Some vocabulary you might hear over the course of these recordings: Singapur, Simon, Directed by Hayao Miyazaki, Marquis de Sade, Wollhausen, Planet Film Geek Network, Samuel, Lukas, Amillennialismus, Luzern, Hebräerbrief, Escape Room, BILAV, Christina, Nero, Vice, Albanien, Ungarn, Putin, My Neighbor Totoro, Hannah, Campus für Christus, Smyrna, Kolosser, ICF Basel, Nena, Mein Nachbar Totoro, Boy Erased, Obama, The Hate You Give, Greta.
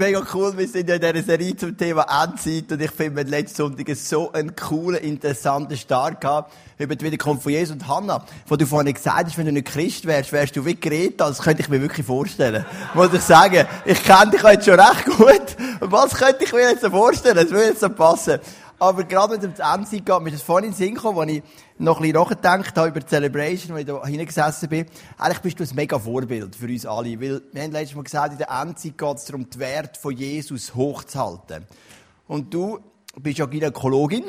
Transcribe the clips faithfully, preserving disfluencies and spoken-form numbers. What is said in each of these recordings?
Mega cool, wir sind ja in dieser Serie zum Thema Endzeit und ich finde, wir hatten letzten Sonntag so einen coolen, interessanten Start gehabt über die Wiederkunft von Jesus und Hannah, wo du vorhin gesagt hast, wenn du nicht Christ wärst, wärst du wie Greta. Das könnte ich mir wirklich vorstellen. Muss ich sagen, ich kenne dich jetzt schon recht gut. Was könnte ich mir jetzt vorstellen? Das würde jetzt so passen. Aber gerade wenn es um die Endzeit geht, mir ist es vorhin in den Sinn gekommen, als ich noch ein bisschen nachgedacht habe über die Celebration, als ich da hineingesessen bin. Eigentlich bist du ein mega Vorbild für uns alle, weil wir haben letztes Mal gesagt, in der Endzeit geht es darum, den Wert von Jesus hochzuhalten. Und du bist ja Gynäkologin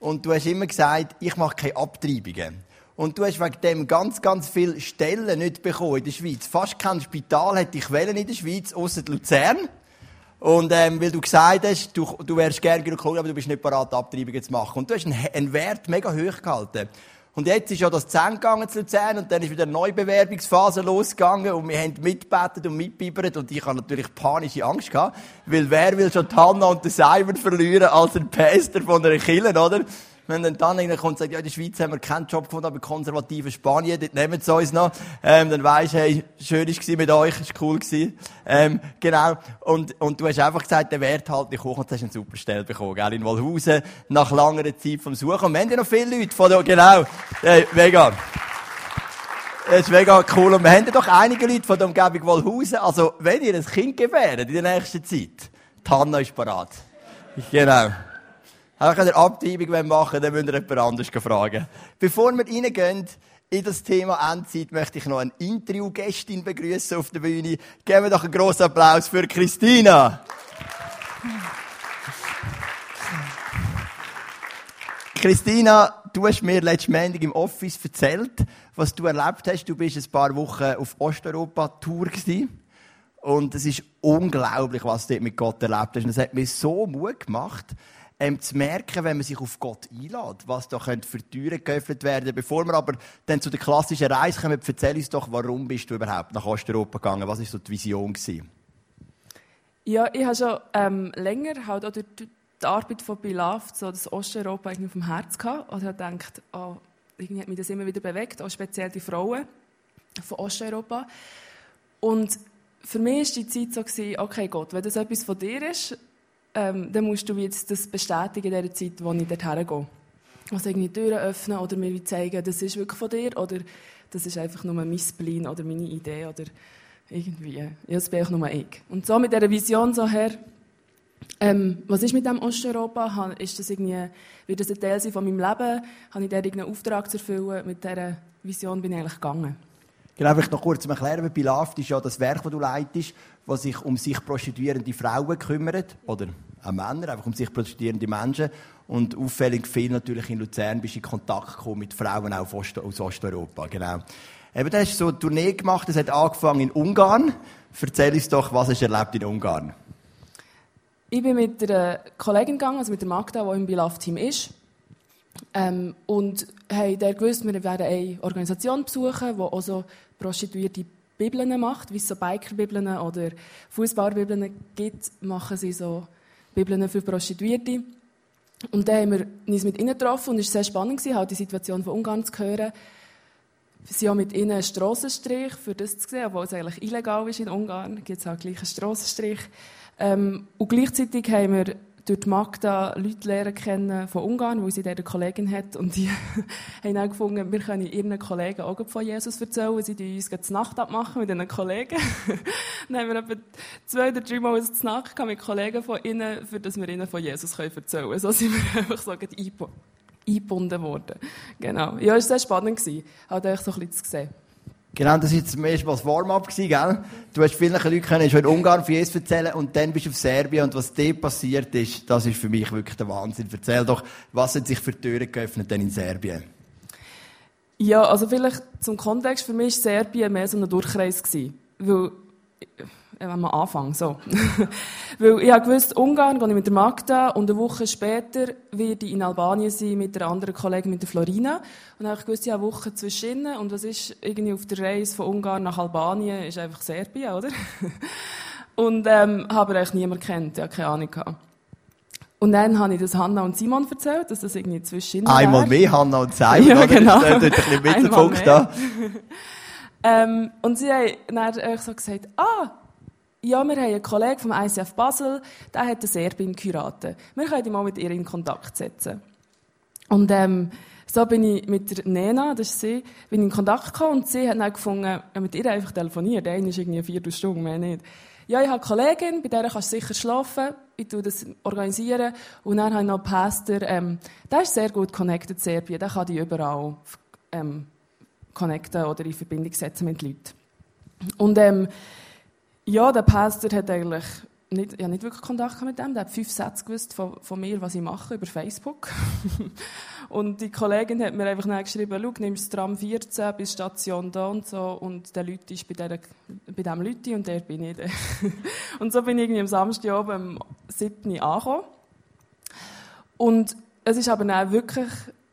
und du hast immer gesagt, ich mache keine Abtreibungen. Und du hast wegen dem ganz, ganz viele Stellen nicht bekommen in der Schweiz. Fast kein Spital hätte ich wollen in der Schweiz, ausser Luzern. Und ähm, weil du gesagt hast, du, du wärst gerne Gynäkologe, aber du bist nicht bereit, Abtreibungen zu machen. Und du hast einen, einen Wert mega hoch gehalten. Und jetzt ist ja das zu Ende gegangen zu Luzern und dann ist wieder eine neue Bewerbungsphase losgegangen und wir haben mitbettet und mitbibbert und ich habe natürlich panische Angst gehabt, weil wer will schon die Hannah und den Simon verlieren als ein Päster von einer Kirche, oder? Wenn dann dann kommt und sagt, ja, in der Schweiz haben wir keinen Job gefunden, aber konservative Spanien, dort nehmen sie uns noch. Ähm, dann weisst du, hey, schön war mit euch, es war cool. Ähm, genau. Und, und du hast einfach gesagt, den Wert halt nicht hoch und hast einen super Stell bekommen, gell, in Wollhausen, nach langer Zeit vom Suchen. Und wir haben ja noch viele Leute von da, genau. Hey, mega. Das ist mega cool. Und wir haben ja doch einige Leute von der Umgebung Wollhausen. Also, wenn ihr ein Kind gewährt in der nächsten Zeit, die Hannah ist parat. Genau. Wenn ihr eine Abtreibung machen wollt, dann müsst ihr jemand anderes fragen. Bevor wir reingehen in das Thema Endzeit, möchte ich noch eine Interviewgästin begrüßen auf der Bühne. Geben wir doch einen grossen Applaus für Christina. Christina, du hast mir letzten Montag im Office erzählt, was du erlebt hast. Du bist ein paar Wochen auf Osteuropa-Tour gewesen. Und es ist unglaublich, was du dort mit Gott erlebt hast. Und es hat mir so Mut gemacht, Ähm, zu merken, wenn man sich auf Gott einlädt, was da für Türen geöffnet werden. Bevor wir aber dann zu der klassischen Reise kommen, erzähl uns doch, warum bist du überhaupt nach Osteuropa gegangen? Was war so die Vision gewesen? Ja, ich habe schon ähm, länger halt auch durch die Arbeit von BILAV so das Osteuropa irgendwie vom Herz gehabt. Und ich habe gedacht, oh, irgendwie hat mich das immer wieder bewegt, auch speziell die Frauen von Osteuropa. Und für mich war die Zeit so gewesen, okay Gott, wenn das etwas von dir ist, Ähm, dann musst du jetzt das bestätigen in der Zeit, wo ich dorthin gehe. Also irgendwie Türen öffnen oder mir zeigen, das ist wirklich von dir oder das ist einfach nur mein Plan oder meine Idee oder irgendwie. Ja, das bin ich nur ich. Und so mit dieser Vision so her, ähm, was ist mit dem Osteuropa? Ist das irgendwie, wird das ein Teil sein von meinem Leben? Habe ich da irgendeinen Auftrag zu erfüllen? Mit dieser Vision bin ich eigentlich gegangen. Genau, ich noch kurz erklären, BILAV ist ja das Werk, das du leitest, das sich um sich prostituierende Frauen kümmert, oder auch Männer, einfach um sich prostituierende Menschen. Und auffällig viel natürlich in Luzern bist du in Kontakt gekommen mit Frauen auch aus Osteuropa. Genau. Eben, du hast so eine Tournee gemacht, das hat angefangen in Ungarn. Erzähl uns doch, was hast du erlebt in Ungarn? Ich bin mit einer Kollegin gegangen, also mit der Magda, die im BILAV-Team ist. Ähm, und haben dann gewusst, wir werden eine Organisation besuchen, die auch so prostituierte Bibeln macht, wie es so Biker-Bibeln oder Fußball-Bibeln gibt, machen sie so Bibeln für Prostituierte. Und dann haben wir uns mit ihnen getroffen und es war sehr spannend, halt die Situation von Ungarn zu hören. Sie haben mit ihnen einen Strassenstrich, für das zu sehen, obwohl es eigentlich illegal ist in Ungarn, gibt es halt gleich einen Strassenstrich. Ähm, und gleichzeitig haben wir durch die Magda Leute lernen kennen von Ungarn, weil sie dort eine Kollegin hat. Und die haben dann gefunden, wir können ihren Kollegen auch von Jesus erzählen. Sie machen uns die Nacht abmachen mit ihren Kollegen. Dann haben wir etwa zwei oder drei Mal die Nacht mit Kollegen von ihnen, für dass wir ihnen von Jesus erzählen können. So sind wir einfach so eingebunden worden. Genau. Ja, es war sehr spannend, halt euch so ein bisschen zu sehen. Genau, das war jetzt erst mal das Warm-up, gell? Du hast vielen Leuten können schon in Ungarn von Jesus erzählen und dann bist du auf Serbien und was dort passiert ist, das ist für mich wirklich der Wahnsinn. Erzähl doch, was hat sich für Türen geöffnet denn in Serbien? Ja, also vielleicht zum Kontext, für mich war Serbien mehr so ein Durchreis gewesen, weil, wenn wir anfangen, so. Weil ich habe gewusst, Ungarn gehe ich mit der Magda und eine Woche später werde ich in Albanien sein mit einer anderen Kollegin, mit der Florina. Und dann habe ich gewusst, ich habe eine Woche zwischen ihnen und was ist irgendwie auf der Reise von Ungarn nach Albanien, ist einfach Serbien, oder? Und ähm, habe eigentlich niemanden kennt, ja, keine Ahnung gehabt. Und dann habe ich das Hannah und Simon erzählt, dass das irgendwie zwischen ihnen einmal wäre. Mehr Hannah und Simon, ja, genau. Das ist ein bisschen Mittelpunkt da. Ähm, und sie haben dann so gesagt, ah, ja, wir haben einen Kollegen vom I C F Basel, der hat eine Serbin geheiratet. Wir können ihn mal mit ihr in Kontakt setzen. Und ähm, so bin ich mit der Nena, das ist sie, bin in Kontakt gekommen und sie hat dann gefunden, mit ihr einfach telefoniert. Eine ist irgendwie vier Stunden, mehr nicht. Ja, ich habe eine Kollegin, bei der kannst du sicher schlafen. Ich tue das organisieren. Und dann habe ich noch einen Pastor, ähm, der ist sehr gut connected in Serbien. Der kann dich überall ähm, connecten oder in Verbindung setzen mit Leuten. Und ähm, ja, der Pastor hat eigentlich nicht, ich habe nicht wirklich Kontakt mit dem. Der hat fünf Sätze gewusst von, von mir, was ich mache, über Facebook. Und die Kollegin hat mir einfach geschrieben, schau, nimmst das Tram vierzehn bis Station da und so. Und der Leute ist bei, der, bei dem Leute und der bin ich. Und so bin ich irgendwie am Samstag oben am siebten angekommen. Und es ist aber dann wirklich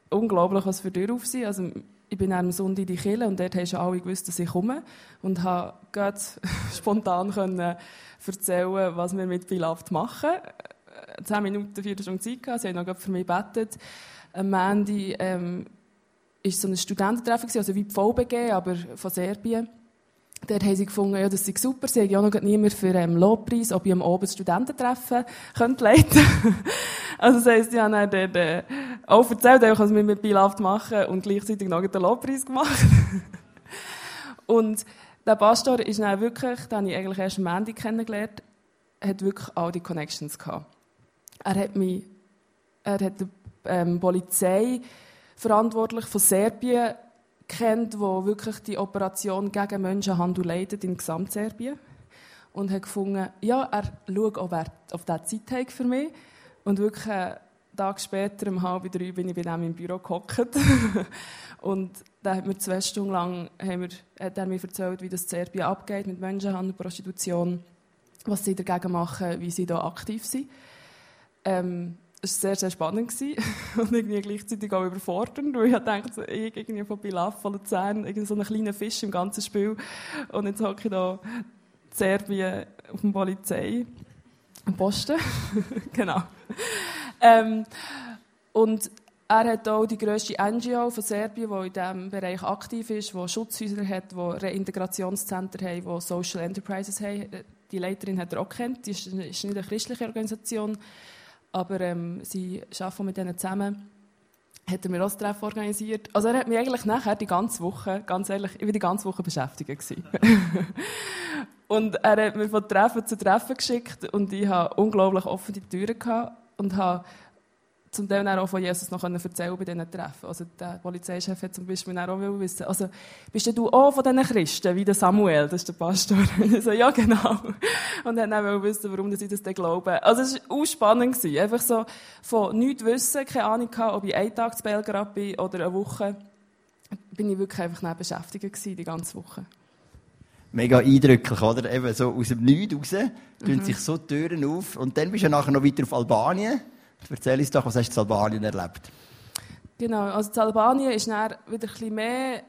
unglaublich, was für Tür auf sie. Also, ich bin am Sonntag in die Kirche und dort haben schon alle gewusst, dass ich komme. Und habe gerade spontan können erzählen, was wir mit BILAV machen. Zehn Minuten, vier Stunden Zeit gehabt. Sie haben noch für mich gebetet. Am Ende ähm, war so ein Studententreffen, also wie die V B G, aber von Serbien. Dort haben sie gefunden, ja, das sei super. Sie haben auch noch nie mehr für einen ähm, Lobpreis, ob ich am Abend Studententreffen könnte leiten. Also das heisst, ich habe dann dort, äh, auch erzählt, was wir mit BILAV machen und gleichzeitig noch den Lobpreis gemacht. Und der Pastor ist dann wirklich, den habe ich eigentlich erst am Ende kennengelernt, hat wirklich all die Connections gehabt. Er hat mich, er hat die ähm, Polizei verantwortlich von Serbien kennt, wo wirklich die Operation gegen Menschenhandel leitet in Gesamtserbien. Und hat gefunden, ja, er schaut auch auf diesen Zeitpunkt für mich. Und wirklich einen Tag später, um halb drei, bin ich bei dem im Büro gehockt. Und dann hat mir zwei Stunden lang haben wir, hat er mir erzählt, wie das in Serbien abgeht mit Menschenhandel, Prostitution, was sie dagegen machen, wie sie da aktiv sind. Ähm, Es war sehr, sehr spannend und irgendwie gleichzeitig auch überfordernd, weil ich dachte, ich irgendwie von BILAV, von Luzern, irgend so einen kleinen Fisch im ganzen Spiel und jetzt hocke ich da in Serbien auf dem Polizei, am Posten, genau. Ähm, und er hat auch die grösste N G O von Serbien, die in diesem Bereich aktiv ist, die Schutzhäuser hat, die Reintegrationszentren haben, die Social Enterprises haben. Die Leiterin hat er auch gekannt, die ist nicht eine christliche Organisation, aber ähm, sie arbeiten mit denen zusammen, hat er mir auch das Treffen organisiert. Also er hat mich eigentlich nachher die ganze Woche, ganz ehrlich, ich war die ganze Woche beschäftigt. Und er hat mich von Treffen zu Treffen geschickt und ich hatte unglaublich offene Türen gehabt und habe zum Teil auch von Jesus noch erzählen bei diesen Treffen. Also der Polizeichef hat zum Beispiel auch wissen, also bist denn du auch von diesen Christen, wie der Samuel, das ist der Pastor. Ich so, ja genau. Und dann auch wissen, warum sie das denn glauben. Also es war spannend gewesen. Einfach so von nichts wissen, keine Ahnung gehabt, ob ich einen Tag zu Belgrad bin oder eine Woche, bin ich wirklich einfach beschäftigt gewesen, die ganze Woche. Mega eindrücklich, oder? Eben so aus dem Nichts raus, tun mhm. sich so Türen auf und dann bist du nachher noch weiter auf Albanien. Erzähl uns doch, was hast du in Albanien erlebt? Genau, also in Albanien ist dann wieder etwas mehr,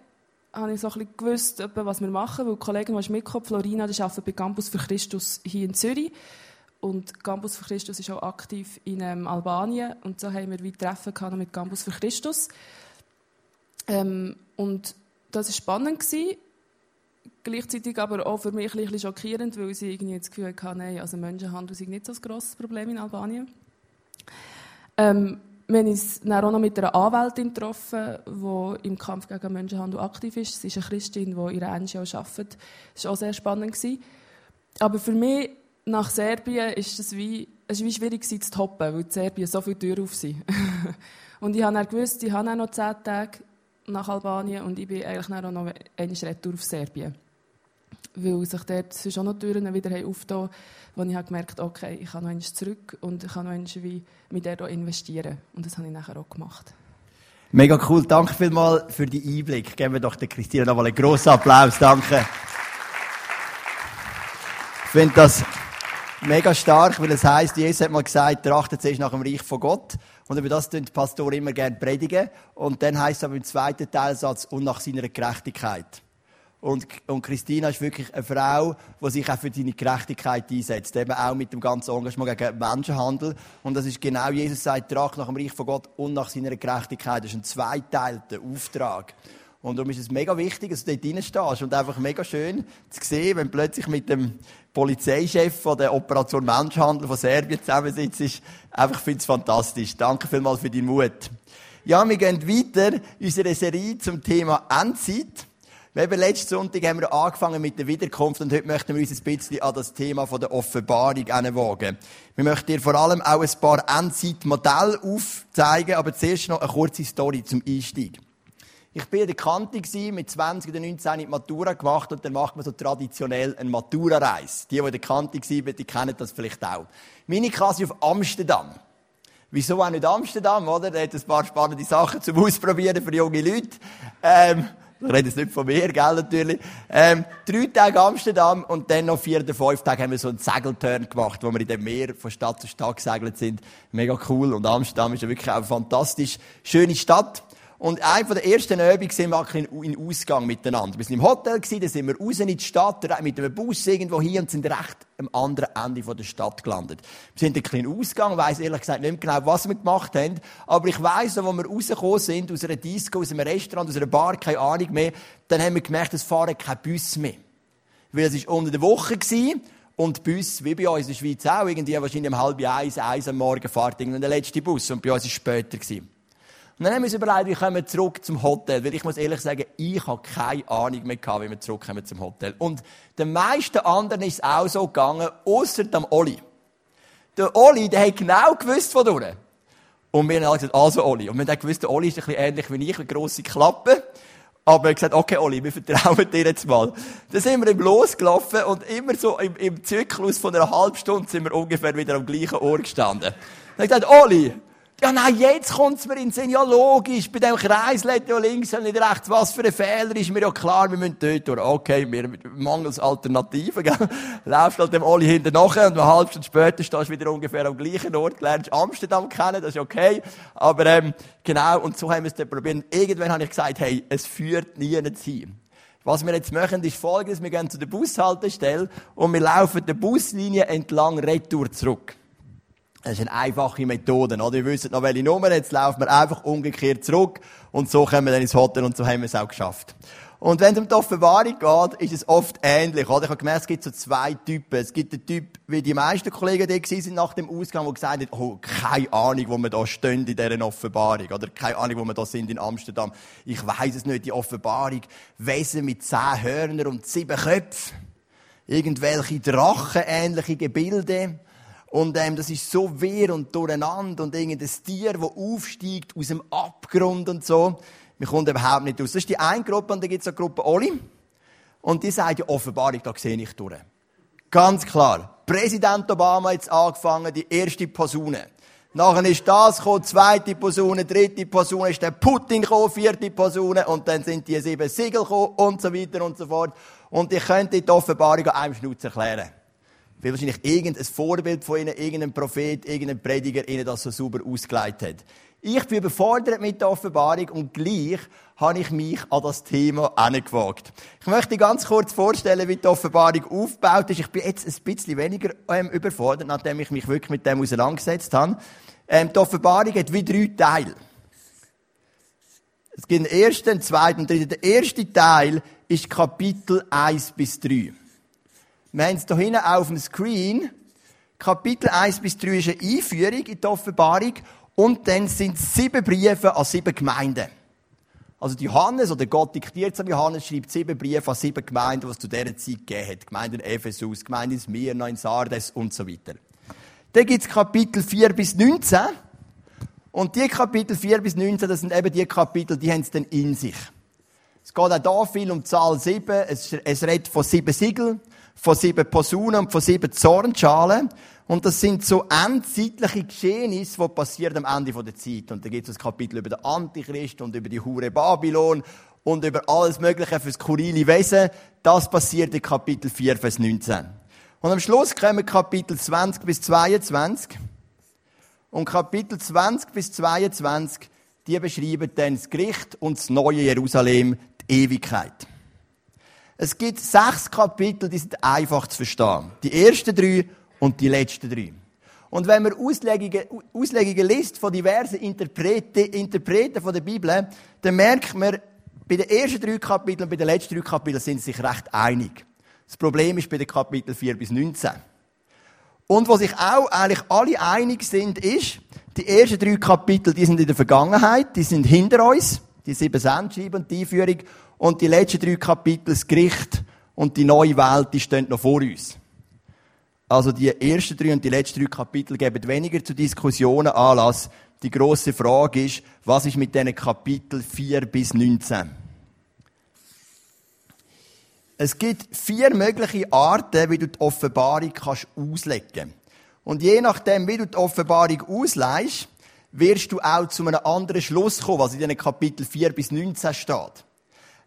habe ich so ein bisschen gewusst, was wir machen, weil die Kollegin, die ich mitgekommen, Florina, die arbeitet bei Campus für Christus hier in Zürich. Und Campus für Christus ist auch aktiv in ähm, Albanien. Und so haben wir wie Treffen gehabt mit Campus für Christus. Ähm, und das war spannend gewesen. Gleichzeitig aber auch für mich ein bisschen schockierend, weil sie irgendwie das Gefühl hatte, nein, also Menschenhandel ist nicht so ein grosses Problem in Albanien. Ähm, wir haben uns dann auch noch mit einer Anwältin getroffen, die im Kampf gegen Menschenhandel aktiv ist. Sie ist eine Christin, die in einer N G O arbeitet. Das war auch sehr spannend gewesen. Aber für mich, nach Serbien, war es wie, es wie schwierig zu toppen, weil Serbien so viele Türen auf sind. Und ich habe dann gewusst, ich habe noch zehn Tage nach Albanien und ich bin eigentlich auch noch eine Retour auf Serbien. Weil sich dort sonst auch noch Türen wieder aufgetan haben, wo ich gemerkt habe, okay, ich kann noch einmal zurück und ich kann noch einmal mit der investieren. Und das habe ich nachher auch gemacht. Mega cool, danke vielmals für den Einblick. Geben wir doch der Christina noch mal einen grossen Applaus, danke. Ich finde das mega stark, weil es heisst, Jesus hat mal gesagt, trachtet zuerst nach dem Reich von Gott. Und über das predigen die Pastoren immer gerne predigen. Und dann heisst es aber im zweiten Teilsatz, und nach seiner Gerechtigkeit. Und, und Christina ist wirklich eine Frau, die sich auch für seine Gerechtigkeit einsetzt. Eben auch mit dem ganzen Engagement gegen Menschenhandel. Und das ist genau, Jesus sagt, trag nach dem Reich von Gott und nach seiner Gerechtigkeit. Das ist ein zweiteilter Auftrag. Und darum ist es mega wichtig, dass du dort drin stehst. Und einfach mega schön zu sehen, wenn plötzlich mit dem Polizeichef von der Operation Menschenhandel von Serbien zusammensitzt, ist einfach, ich finde es fantastisch. Danke vielmals für deinen Mut. Ja, wir gehen weiter unsere Serie zum Thema Endzeit. Wir haben letzten Sonntag haben wir angefangen mit der Wiederkunft und heute möchten wir uns ein bisschen an das Thema von der Offenbarung heranwagen. Wir möchten dir vor allem auch ein paar Endzeitmodelle aufzeigen, aber zuerst noch eine kurze Story zum Einstieg. Ich war in der Kante, mit zwanzig oder neunzehn die Matura gemacht und dann macht man so traditionell eine Matura-Reise. Die, die in der Kante waren, die kennen das vielleicht auch. Meine Klasse auf Amsterdam. Wieso auch nicht Amsterdam, oder? Da hat ein paar spannende Sachen zum Ausprobieren für junge Leute. Ähm, Ich rede jetzt nicht von mir, gell, natürlich. Ähm, drei Tage Amsterdam und dann noch vier oder fünf Tage haben wir so einen Segelturn gemacht, wo wir in dem Meer von Stadt zu Stadt gesegelt sind. Mega cool. Und Amsterdam ist ja wirklich auch eine fantastisch schöne Stadt. Und eine von der ersten Übungen sind wir in Ausgang miteinander. Wir waren im Hotel, dann sind wir raus in die Stadt, mit einem Bus irgendwo hier und sind recht am anderen Ende der Stadt gelandet. Wir sind in einen kleinen Ausgang, ich weiss ehrlich gesagt nicht genau, was wir gemacht haben, aber ich weiss, als wir rausgekommen sind, aus einer Disco, aus einem Restaurant, aus einer Bar, keine Ahnung mehr, dann haben wir gemerkt, es fahren keine Busse mehr. Weil es war unter der Woche und die Busse, wie bei uns in der Schweiz auch, irgendwie wahrscheinlich um halb eins, eins am Morgen fährt irgendwann der letzte Bus und bei uns war es später. Und dann haben wir uns überlegt, wie kommen wir zurück zum Hotel. Weil ich muss ehrlich sagen, ich habe keine Ahnung mehr gehabt, wie wir zurückkommen zum Hotel. Und den meisten anderen ist es auch so gegangen, ausser dem Oli. Der Oli, der hat genau gewusst, von dort. Und wir haben alle gesagt, also Oli. Und wir haben gewusst, der Oli ist ein bisschen ähnlich wie ich, mit grossen Klappen. Aber wir haben gesagt, okay Oli, wir vertrauen dir jetzt mal. Dann sind wir ihm losgelaufen und immer so im, im Zyklus von einer halben Stunde sind wir ungefähr wieder am gleichen Ort gestanden. Dann haben wir gesagt, Oli, ja, nein, jetzt kommt's mir in den Sinn. Ja, logisch. Bei dem Kreis lädt ja links und nicht rechts. Was für ein Fehler ist mir ja klar. Wir müssen dort durch. Okay, wir mangels Alternativen, gell? Läufst halt dem Oli hinten nachher und eine halbe Stunde später stehst du wieder ungefähr am gleichen Ort. Lernst Amsterdam kennen, das ist okay. Aber, ähm, genau. Und so haben wir es dann probiert. Irgendwann habe ich gesagt, hey, es führt nie hin. Was wir jetzt machen, ist folgendes. Wir gehen zu der Bushaltestelle und wir laufen der Buslinie entlang retour zurück. Das ist eine einfache Methode, oder? Ihr wisst noch, welche Nummer. Jetzt laufen wir einfach umgekehrt zurück. Und so kommen wir dann ins Hotel und so haben wir es auch geschafft. Und wenn es um die Offenbarung geht, ist es oft ähnlich, oder? Ich habe gemerkt, es gibt so zwei Typen. Es gibt den Typ, wie die meisten Kollegen da waren nach dem Ausgang, die gesagt haben, oh, keine Ahnung, wo wir da stehen in dieser Offenbarung, oder keine Ahnung, wo wir da sind in Amsterdam. Ich weiss es nicht, die Offenbarung. Wesen mit zehn Hörnern und sieben Köpfen. Irgendwelche drachenähnliche Gebilde. Und ähm, das ist so wirr und durcheinander und irgendein Tier, das aufsteigt aus dem Abgrund und so. Man kommt überhaupt nicht raus. Das ist die eine Gruppe und dann gibt es eine Gruppe Oli. Und die sagt ja Offenbarung, da sehe ich durch. Ganz klar. Präsident Obama hat jetzt angefangen, die erste Posaune. Nachher ist das gekommen, zweite Posaune, dritte Posaune, ist der Putin gekommen, vierte Posaune und dann sind die sieben Siegel gekommen und so weiter und so fort. Und ich könnte die Offenbarung an einem Schnutz erklären. Weil wahrscheinlich irgendein Vorbild von ihnen, irgendein Prophet, irgendein Prediger ihnen das so sauber ausgelegt hat. Ich bin überfordert mit der Offenbarung und gleich habe ich mich an das Thema herangewagt. Ich möchte ganz kurz vorstellen, wie die Offenbarung aufgebaut ist. Ich bin jetzt ein bisschen weniger ähm, überfordert, nachdem ich mich wirklich mit dem auseinandergesetzt habe. Ähm, die Offenbarung hat wie drei Teile. Es gibt einen ersten, einen zweiten und dritten. Der erste Teil ist Kapitel eins bis drei. Wir haben es hier hinten auf dem Screen. Kapitel eins bis drei ist eine Einführung in die Offenbarung. Und dann sind es sieben Briefe an sieben Gemeinden. Also die Johannes, oder Gott diktiert es an Johannes, schreibt sieben Briefe an sieben Gemeinden, die es zu dieser Zeit gegeben hat. Gemeinden in Ephesus, Gemeinden in Smyrna, in Sardes und so weiter. Dann gibt es Kapitel vier bis neunzehn. Und die Kapitel vier bis neunzehn, das sind eben die Kapitel, die haben es dann in sich. Es geht auch da viel um die Zahl sieben. Es, es redet von sieben Siegeln, von sieben Posaunen und von sieben Zornschalen. Und das sind so endzeitliche Geschehnisse, die passieren am Ende der Zeit. Und da gibt es ein Kapitel über den Antichrist und über die Hure Babylon und über alles Mögliche für skurrile Wesen. Das passiert in Kapitel vier, Vers neunzehn. Und am Schluss kommen Kapitel zwanzig bis zweiundzwanzig. Und Kapitel zwanzig bis zweiundzwanzig, die beschreiben dann das Gericht und das neue Jerusalem, die Ewigkeit. Es gibt sechs Kapitel, die sind einfach zu verstehen. Die ersten drei und die letzten drei. Und wenn man Auslegungen, Auslegungen liest von diversen Interpreten, Interpreten von der Bibel, dann merkt man, bei den ersten drei Kapiteln und bei den letzten drei Kapiteln sind sie sich recht einig. Das Problem ist bei den Kapitel vier bis neunzehn. Und wo sich auch eigentlich alle einig sind, ist, die ersten drei Kapitel, die sind in der Vergangenheit, die sind hinter uns, die sieben Sendschreiben und die Einführung, und die letzten drei Kapitel, das Gericht und die neue Welt, die stehen noch vor uns. Also die ersten drei und die letzten drei Kapitel geben weniger zu Diskussionen Anlass. Die grosse Frage ist, was ist mit diesen Kapitel vier bis neunzehn? Es gibt vier mögliche Arten, wie du die Offenbarung kannst auslegen kannst. Und je nachdem, wie du die Offenbarung auslegst, wirst du auch zu einem anderen Schluss kommen, was in diesen Kapitel vier bis neunzehn steht.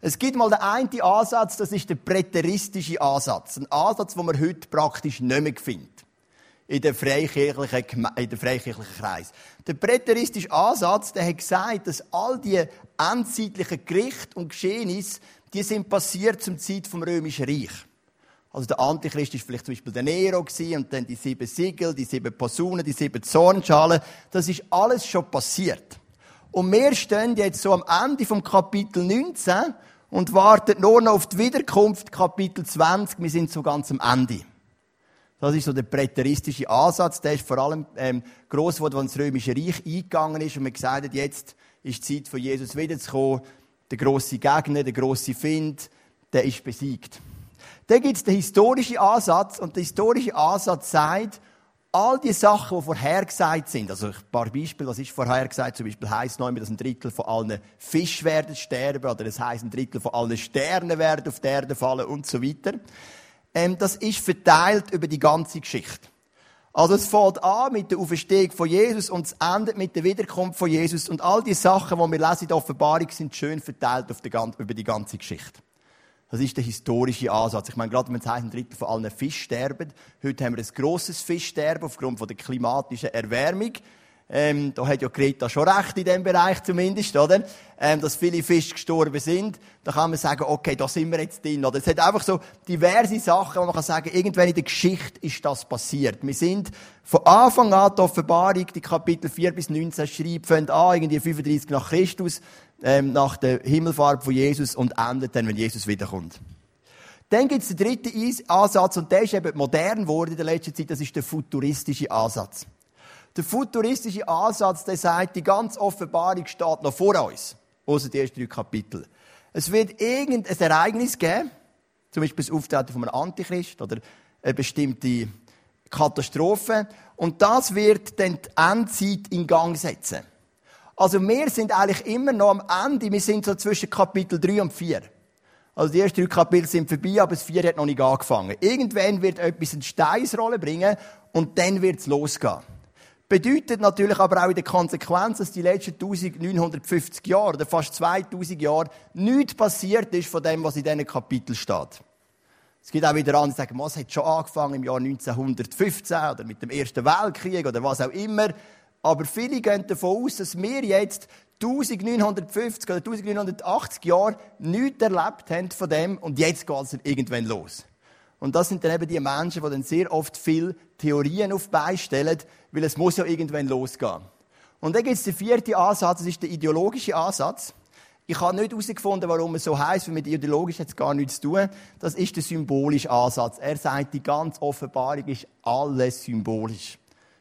Es gibt mal den einen Ansatz, das ist der präteristische Ansatz. Ein Ansatz, den man heute praktisch nicht mehr findet. In den freikirchlichen, in den freikirchlichen Kreisen. Der präteristische Ansatz, der hat gesagt, dass all die endzeitlichen Gerichte und Geschehnisse, die sind passiert zum Zeit vom Römischen Reich. Also der Antichrist war vielleicht zum Beispiel der Nero und dann die sieben Siegel, die sieben Posaunen, die sieben Zornschalen. Das ist alles schon passiert. Und wir stehen jetzt so am Ende vom Kapitel neunzehn und warten nur noch auf die Wiederkunft, Kapitel zwanzig. Wir sind so ganz am Ende. Das ist so der präteristische Ansatz. Der ist vor allem ähm, gross geworden, als das Römische Reich eingegangen ist und man gesagt hat, jetzt ist die Zeit, von Jesus wiederzukommen. Der grosse Gegner, der grosse Feind, der ist besiegt. Dann gibt es den historischen Ansatz, und der historische Ansatz sagt, all die Sachen, die vorhergesagt sind, also ein paar Beispiele, was ist vorhergesagt, zum Beispiel heisst es, dass ein Drittel von allen Fischen werden sterben, oder es heisst, ein Drittel von allen Sternen werden auf die Erde fallen und so weiter. Ähm, das ist verteilt über die ganze Geschichte. Also es fängt an mit der Auferstehung von Jesus und es endet mit der Wiederkunft von Jesus, und all die Sachen, die wir lesen in der Offenbarung, sind schön verteilt auf die, über die ganze Geschichte. Das ist der historische Ansatz. Ich meine, gerade wenn es heisst, ein Drittel von allen Fischen sterben. Heute haben wir ein grosses Fischsterben aufgrund von der klimatischen Erwärmung. Ähm, da hat ja Greta schon recht in diesem Bereich zumindest, oder? Ähm, dass viele Fische gestorben sind. Da kann man sagen, okay, da sind wir jetzt drin. Oder es hat einfach so diverse Sachen, wo man kann sagen, irgendwann in der Geschichte ist das passiert. Wir sind von Anfang an die Offenbarung, die Kapitel vier bis neunzehn schreiben, fängt an, irgendwie fünfunddreißig nach Christus, ähm, nach der Himmelfahrt von Jesus, und endet dann, wenn Jesus wiederkommt. Dann gibt es den dritten Ansatz, und der ist eben modern geworden in der letzten Zeit, das ist der futuristische Ansatz. Der futuristische Ansatz, der sagt, die ganze Offenbarung steht noch vor uns, ausser die ersten drei Kapitel. Es wird irgendein Ereignis geben, zum Beispiel das Auftreten von einem Antichrist oder eine bestimmte Katastrophe, und das wird dann die Endzeit in Gang setzen. Also wir sind eigentlich immer noch am Ende, wir sind so zwischen Kapitel drei und vier. Also die ersten drei Kapitel sind vorbei, aber das vier hat noch nicht angefangen. Irgendwann wird etwas in die Steinsrolle bringen und dann wird es losgehen. Bedeutet natürlich aber auch in der Konsequenz, dass die letzten neunzehnhundertfünfzig Jahre oder fast zweitausend Jahre nichts passiert ist von dem, was in diesen Kapiteln steht. Es gibt auch wieder andere, die sagen, was hat schon angefangen im Jahr neunzehnhundertfünfzehn oder mit dem Ersten Weltkrieg oder was auch immer. Aber viele gehen davon aus, dass wir jetzt neunzehnhundertfünfzig oder neunzehnhundertachtzig Jahre nichts erlebt haben von dem, und jetzt geht es irgendwann los. Und das sind dann eben die Menschen, die dann sehr oft viele Theorien auf die Beine stellen, weil es muss ja irgendwann losgehen. Und dann gibt es den vierten Ansatz, das ist der ideologische Ansatz. Ich habe nicht herausgefunden, warum es so heisst, weil mit ideologisch hat es gar nichts zu tun. Das ist der symbolische Ansatz. Er sagt, die ganze Offenbarung ist alles symbolisch.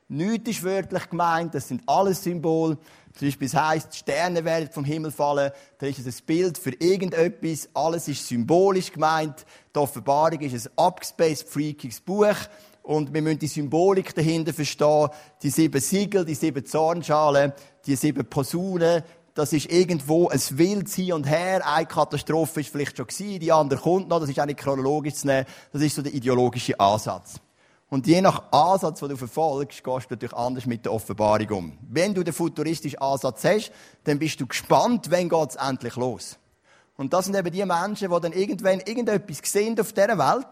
Nichts ist wörtlich gemeint, das sind alles Symbole. Zum Beispiel heisst, die Sterne werden vom Himmel fallen, dann ist es ein Bild für irgendetwas, alles ist symbolisch gemeint. Die Offenbarung ist ein abgespaced, freakiges Buch und wir müssen die Symbolik dahinter verstehen. Die sieben Siegel, die sieben Zornschalen, die sieben Posaunen, das ist irgendwo ein wildes Hin und Her. Eine Katastrophe ist vielleicht schon gewesen, die andere kommt noch, das ist auch nicht chronologisch zu nehmen. Das ist so der ideologische Ansatz. Und je nach Ansatz, den du verfolgst, gehst du natürlich anders mit der Offenbarung um. Wenn du den futuristischen Ansatz hast, dann bist du gespannt, wann geht es endlich los. Und das sind eben die Menschen, die dann irgendwann irgendetwas sehen auf dieser Welt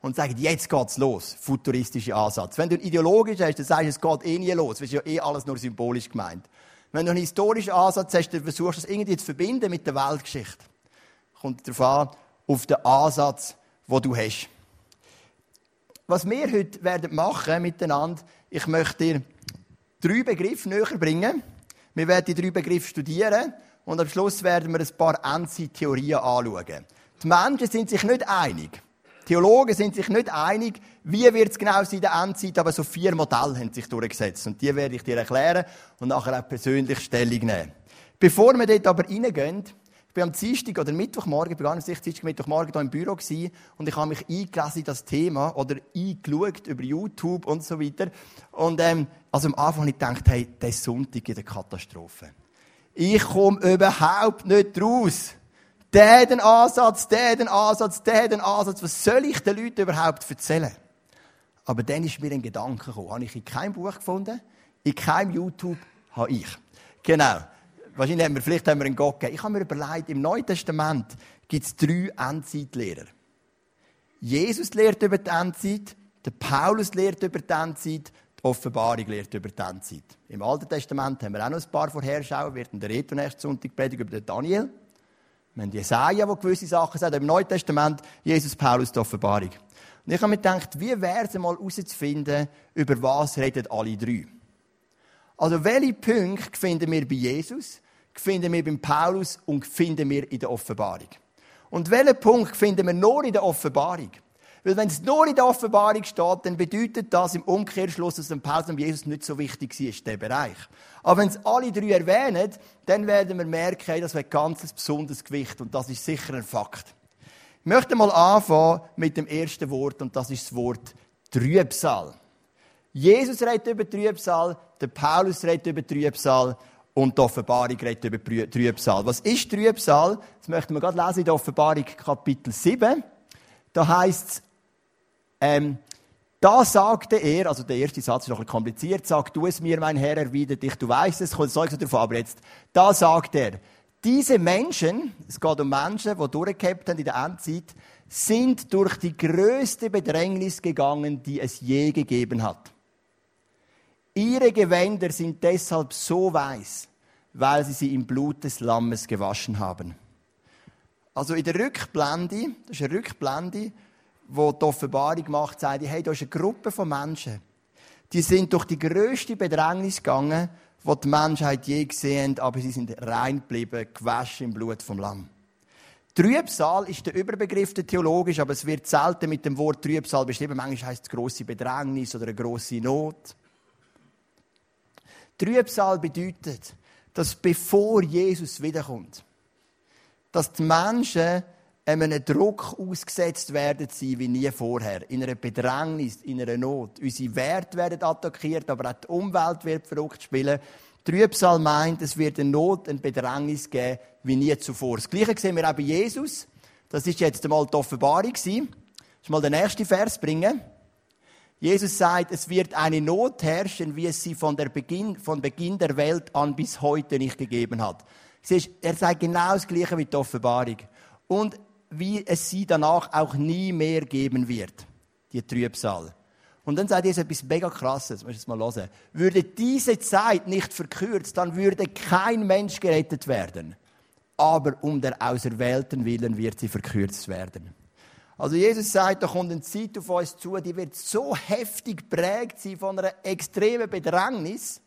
und sagen, jetzt geht's los, futuristischer Ansatz. Wenn du einen ideologischen hast, dann sagst du, es geht eh nie los, weil es ja eh alles nur symbolisch gemeint. Wenn du einen historischen Ansatz hast, dann versuchst du das irgendwie zu verbinden mit der Weltgeschichte. Kommt darauf an, auf den Ansatz, den du hast. Was wir heute werden machen miteinander, ich möchte dir drei Begriffe näher bringen. Wir werden die drei Begriffe studieren und am Schluss werden wir ein paar Endzeittheorien anschauen. Die Menschen sind sich nicht einig. Theologen sind sich nicht einig, wie wird es genau in der Endzeit, aber so vier Modelle haben sich durchgesetzt. Und die werde ich dir erklären und nachher auch persönlich Stellung nehmen. Bevor wir dort aber reingehen, ich bin am Dienstag oder Mittwochmorgen, ich war am Dienstag, Mittwochmorgen hier im Büro gewesen, und ich habe mich eingelesen in das Thema oder eingeschaut über YouTube und so weiter. Und ähm, also am Anfang habe ich gedacht, hey, der Sonntag in der Katastrophe. Ich komme überhaupt nicht raus. Der den Ansatz, der den Ansatz, der den Ansatz. Was soll ich den Leuten überhaupt erzählen? Aber dann ist mir ein Gedanke gekommen. Habe ich in keinem Buch gefunden, in keinem YouTube habe ich. Genau. Wahrscheinlich haben wir, vielleicht haben wir einen Gott gegeben. Ich habe mir überlegt, im Neuen Testament gibt es drei Endzeitlehrer. Jesus lehrt über die Endzeit, der Paulus lehrt über die Endzeit, die Offenbarung lehrt über die Endzeit. Im Alten Testament haben wir auch noch ein paar Vorherschauen, wir werden in der Reto nächsten Sonntag predigen über den Daniel. Wir haben Jesaja, der gewisse Sachen sagt, im Neuen Testament Jesus, Paulus, die Offenbarung. Und ich habe mir gedacht, wie wäre es mal herauszufinden, über was reden alle drei? Also welche Punkte finden wir bei Jesus? Finden wir beim Paulus und finden wir in der Offenbarung. Und welchen Punkt finden wir nur in der Offenbarung? Weil wenn es nur in der Offenbarung steht, dann bedeutet das im Umkehrschluss, dass dem Paulus und Jesus nicht so wichtig ist, dieser Bereich. Aber wenn es alle drei erwähnen, dann werden wir merken, das hat ganz besonderes Gewicht und das ist sicher ein Fakt. Ich möchte mal anfangen mit dem ersten Wort und das ist das Wort Trübsal. Jesus redet über Trübsal, der Paulus redet über Trübsal, und die Offenbarung redet über Trübsal. Was ist Trübsal? Das möchten wir gerade lesen in der Offenbarung Kapitel sieben. Da heisst es, ähm, da sagte er, also der erste Satz ist noch ein bisschen kompliziert, sag du es mir, mein Herr, erwidere dich, du weißt es, kommt es nicht so darauf an, aber jetzt, da sagt er, diese Menschen, es geht um Menschen, die durchgehabt haben in der Endzeit, sind durch die grösste Bedrängnis gegangen, die es je gegeben hat. Ihre Gewänder sind deshalb so weiß, weil sie sie im Blut des Lammes gewaschen haben. Also in der Rückblende, das ist eine Rückblende, wo die Offenbarung macht, sagt, hey, da ist eine Gruppe von Menschen, die sind durch die grösste Bedrängnis gegangen, die die Menschheit je gesehen hat, aber sie sind rein geblieben, gewaschen im Blut vom Lamm. Trübsal ist der Überbegriff, der theologisch, aber es wird selten mit dem Wort Trübsal beschrieben. Manchmal heisst es grosse Bedrängnis oder eine grosse Not. Trübsal bedeutet, dass bevor Jesus wiederkommt, dass die Menschen einem Druck ausgesetzt werden sein wie nie vorher. In einer Bedrängnis, in einer Not. Unsere Werte werden attackiert, aber auch die Umwelt wird verrückt spielen. Trübsal meint, es wird eine Not, eine Bedrängnis geben wie nie zuvor. Das Gleiche sehen wir auch bei Jesus. Das war jetzt einmal die Offenbarung. Ich will mal den nächsten Vers bringen. Jesus sagt, es wird eine Not herrschen, wie es sie von, der Beginn, von Beginn der Welt an bis heute nicht gegeben hat. Siehst, er sagt genau das Gleiche wie die Offenbarung. Und wie es sie danach auch nie mehr geben wird. Die Trübsal. Und dann sagt Jesus etwas mega Krasses. Musst du es mal hören. Würde diese Zeit nicht verkürzt, dann würde kein Mensch gerettet werden. Aber um der Auserwählten willen wird sie verkürzt werden. Also Jesus sagt, da kommt eine Zeit auf uns zu, die wird so heftig geprägt sein von einer extremen Bedrängnis,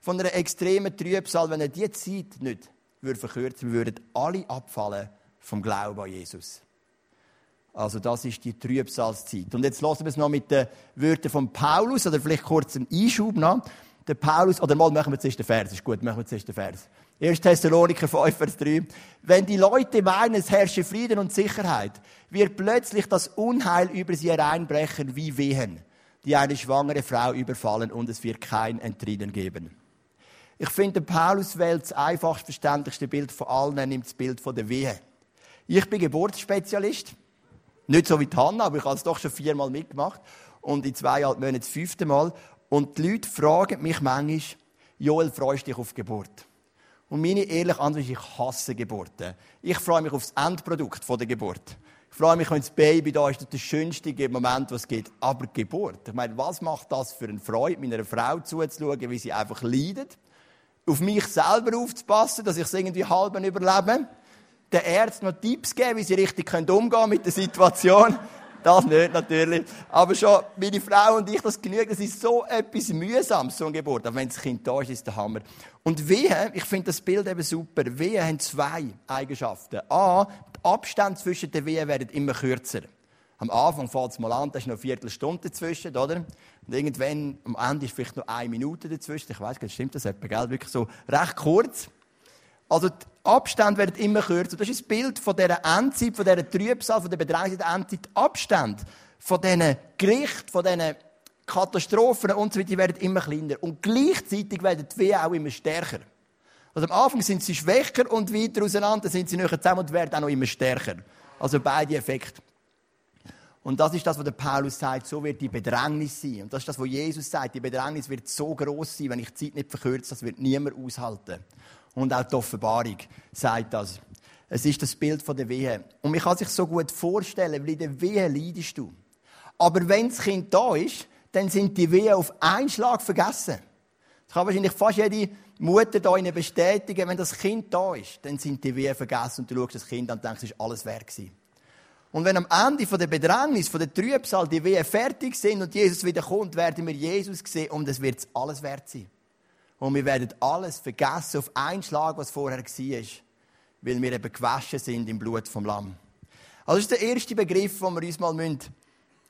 von einer extremen Trübsal, wenn er diese Zeit nicht verkürzen würde, würden alle abfallen vom Glauben an Jesus. Also das ist die Trübsalzeit. Und jetzt hören wir es noch mit den Wörtern von Paulus, oder vielleicht kurz einen Einschub noch. Der Paulus, oder mal machen wir zuerst den Vers, ist gut, machen wir zuerst den Vers. erster. Thessaloniker fünf, Vers drei. Wenn die Leute meinen, es herrsche Frieden und Sicherheit, wird plötzlich das Unheil über sie hereinbrechen wie Wehen, die eine schwangere Frau überfallen, und es wird kein Entrinnen geben. Ich finde, Paulus wählt das einfachst verständlichste Bild von allen, er nimmt das Bild von der Wehe. Ich bin Geburtsspezialist, nicht so wie Hannah, aber ich habe es doch schon viermal mitgemacht und in zweieinhalb Monaten das fünfte Mal. Und die Leute fragen mich manchmal, Joel, freust du dich auf Geburt? Und meine ehrliche Antwort ist, ich hasse Geburten. Ich freue mich auf das Endprodukt von der Geburt. Ich freue mich, wenn das Baby da ist, das ist der schönste Moment, was es gibt. Aber Geburt, ich meine, was macht das für eine Freude, meiner Frau zuzuschauen, wie sie einfach leidet? Auf mich selber aufzupassen, dass ich es irgendwie halb überlebe? Den Ärzten noch Tipps geben, wie sie richtig umgehen können mit der Situation? Das nicht, natürlich. Aber schon meine Frau und ich, das genügt. Das ist so etwas Mühsames, so eine Geburt. Aber wenn das Kind da ist, ist der Hammer. Und Wehen, ich finde das Bild eben super. Wehen haben zwei Eigenschaften. A, die Abstände zwischen den Wehen werden immer kürzer. Am Anfang fängt es mal an, da ist noch eine Viertelstunde dazwischen, oder? Und irgendwann, am Ende ist vielleicht noch eine Minute dazwischen. Ich weiss, stimmt das etwa, gell? Wirklich so recht kurz. Also die Abstände werden immer kürzer. Das ist das Bild von dieser Endzeit, von dieser Trübsal, von der Bedrängnis der Endzeit. Die Abstände von diesen Gerichten, von diesen Katastrophen und so weiter werden immer kleiner. Und gleichzeitig werden die Wehen auch immer stärker. Also am Anfang sind sie schwächer und weiter auseinander, dann sind sie näher zusammen und werden auch noch immer stärker. Also beide Effekte. Und das ist das, was der Paulus sagt, so wird die Bedrängnis sein. Und das ist das, was Jesus sagt, die Bedrängnis wird so gross sein, wenn ich die Zeit nicht verkürze, das wird niemand aushalten. Und auch die Offenbarung sagt das. Es ist das Bild der Wehe. Und man kann sich so gut vorstellen, weil in der Wehe leidest du. Aber wenn das Kind da ist, dann sind die Wehen auf einen Schlag vergessen. Das kann wahrscheinlich fast jede Mutter da Ihnen bestätigen, wenn das Kind da ist, dann sind die Wehen vergessen und du schaust das Kind an und denkst, es war alles wert gewesen. Und wenn am Ende von der Bedrängnis, von der Trübsal die Wehen fertig sind und Jesus wiederkommt, werden wir Jesus sehen und es wird alles wert sein. Und wir werden alles vergessen auf einen Schlag, was vorher war, weil wir eben gewaschen sind im Blut vom Lamm. Also das ist der erste Begriff, den wir uns mal müssen,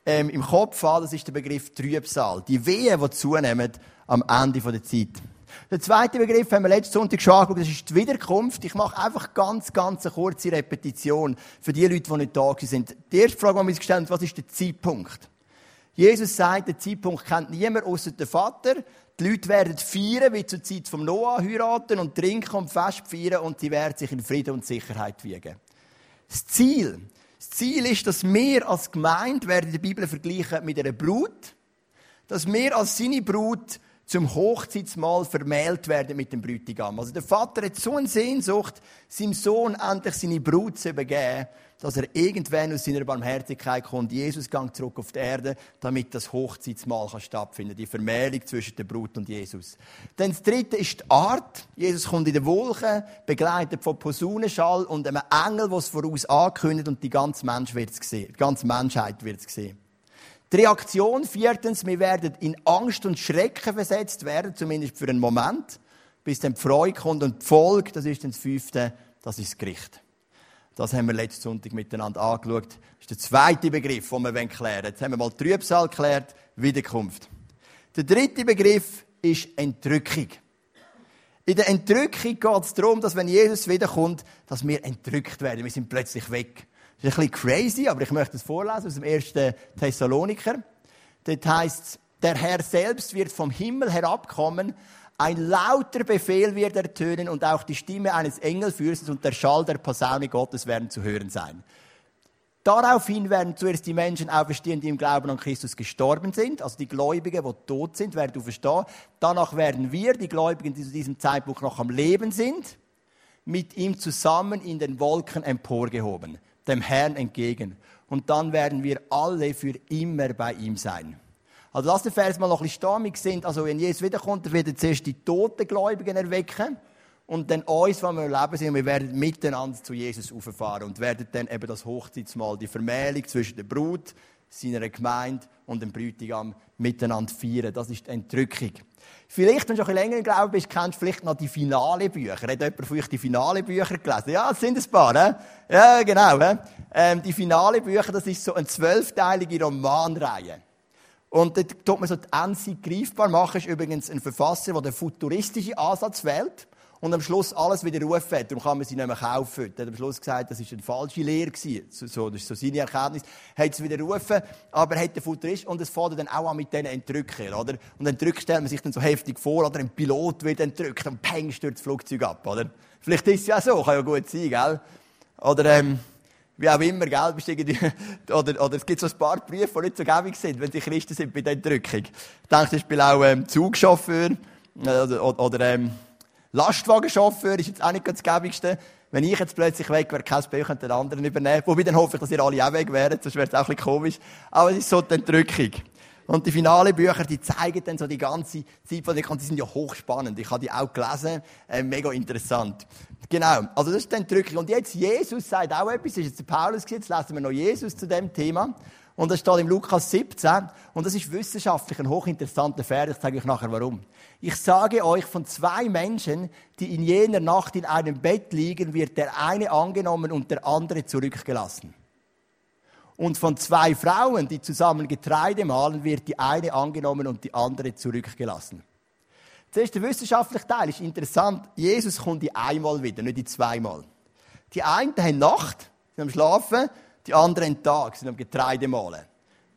ähm, im Kopf haben, das ist der Begriff Trübsal. Die Wehen, die zunehmen am Ende der Zeit. Der zweite Begriff haben wir letzten Sonntag schon angeschaut, das ist die Wiederkunft. Ich mache einfach ganz, ganz eine kurze Repetition für die Leute, die nicht da sind. Die erste Frage, die wir uns gestellt haben, was ist der Zeitpunkt? Jesus sagt, der Zeitpunkt kennt niemand ausser der Vater. Die Leute werden feiern, wie zur Zeit von Noah, heiraten und trinken und Fest feiern und sie werden sich in Frieden und Sicherheit wiegen. Das Ziel, das Ziel ist, dass wir als Gemeinde werden die Bibel vergleichen mit einer Brut, dass wir als seine Brut zum Hochzeitsmahl vermählt werden mit dem Bräutigam. Also der Vater hat so eine Sehnsucht, seinem Sohn endlich seine Brut zu übergeben, dass er irgendwann aus seiner Barmherzigkeit kommt. Jesus ging zurück auf die Erde, damit das Hochzeitsmahl stattfinden kann. Die Vermählung zwischen der Brut und Jesus. Dann das Dritte ist die Art. Jesus kommt in den Wolken, begleitet von Posaunenschall und einem Engel, der es voraus ankündigt und die ganze Menschheit wird es sehen. Die ganze Menschheit wird es sehen. Die Reaktion, viertens, wir werden in Angst und Schrecken versetzt werden, zumindest für einen Moment, bis dann die Freude kommt und die Folge, das ist dann das fünfte, das ist das Gericht. Das haben wir letzten Sonntag miteinander angeschaut. Das ist der zweite Begriff, den wir klären wollen. Jetzt haben wir mal Trübsal geklärt, Wiederkunft. Der dritte Begriff ist Entrückung. In der Entrückung geht es darum, dass wenn Jesus wiederkommt, dass wir entrückt werden, wir sind plötzlich weg. Das ist ein bisschen crazy, aber ich möchte es vorlesen aus dem ersten Thessaloniker. Dort heisst es, der Herr selbst wird vom Himmel herabkommen, ein lauter Befehl wird ertönen und auch die Stimme eines Engelfürsten und der Schall der Posaune Gottes werden zu hören sein. Daraufhin werden zuerst die Menschen auferstehen, die im Glauben an Christus gestorben sind, also die Gläubigen, die tot sind, werden auferstehen. Danach werden wir, die Gläubigen, die zu diesem Zeitpunkt noch am Leben sind, mit ihm zusammen in den Wolken emporgehoben, dem Herrn entgegen. Und dann werden wir alle für immer bei ihm sein. Also lass den Vers mal noch ein bisschen stammig sind. Also wenn Jesus wiederkommt, wird er zuerst die toten Gläubigen erwecken und dann uns, wenn wir leben sind, wir werden miteinander zu Jesus auffahren und werden dann eben das Hochzeitsmahl, die Vermählung zwischen der Brut, seiner Gemeinde und dem Bräutigam miteinander feiern. Das ist die Entrückung. Vielleicht, wenn du schon länger im Glauben bist, kennst du vielleicht noch die Finale-Bücher. Hat jemand von euch die Finale-Bücher gelesen? Ja, es sind ein paar. He? Ja, genau. Ähm, die Finale-Bücher, das ist so eine zwölfteilige Romanreihe. Und dort tut man so die Endzeit greifbar machen. Ist übrigens ein Verfasser, der den futuristischen Ansatz wählt und am Schluss alles wieder aufhört. Darum kann man sie nicht mehr kaufen. Er hat am Schluss gesagt, das war eine falsche Lehre. So, so, das ist so seine Erkenntnis. Er hat es wieder rufen, aber er hat den Futurist. Und es fährt dann auch an mit diesen Entrücken, oder? Und Entrücken stellt man sich dann so heftig vor, oder ein Pilot wird entrückt und peng, stürzt das Flugzeug ab, oder? Vielleicht ist es ja so, kann ja gut sein, gell? Oder, ähm, wie auch immer, gell? Bist irgendwie oder, oder es gibt so ein paar Berufe, die nicht so gäbig sind, wenn sie Christen sind bei der Entrückung. Ich denke zum Beispiel auch ähm, Zugchauffeur, äh, oder, oder ähm, Lastwagenchauffeur ist jetzt auch nicht das Gäbigste. Wenn ich jetzt plötzlich weg wäre, kein Bild könnte den anderen übernehmen. Wobei, dann hoffe ich, dass ihr alle auch weg wären, sonst wäre es auch ein bisschen komisch. Aber es ist so die Entrückung. Und die finalen Bücher, die zeigen dann so die ganze Zeit von der Kante, die sind ja hochspannend. Ich habe die auch gelesen, äh, mega interessant. Genau, also das ist die Entrückung. Und jetzt, Jesus sagt auch etwas, das ist jetzt der Paulus, jetzt lesen wir noch Jesus zu dem Thema. Und das steht im Lukas siebzehn. Und das ist wissenschaftlich ein hochinteressanter Vers. Ich zeige euch nachher warum. Ich sage euch, von zwei Menschen, die in jener Nacht in einem Bett liegen, wird der eine angenommen und der andere zurückgelassen. Und von zwei Frauen, die zusammen Getreide mahlen, wird die eine angenommen und die andere zurückgelassen. Zuerst der wissenschaftliche Teil ist interessant. Jesus kommt die einmal wieder, nicht die zweimal. Die einen haben Nacht, sind am Schlafen, die anderen am Tag, sind am Getreide mahlen.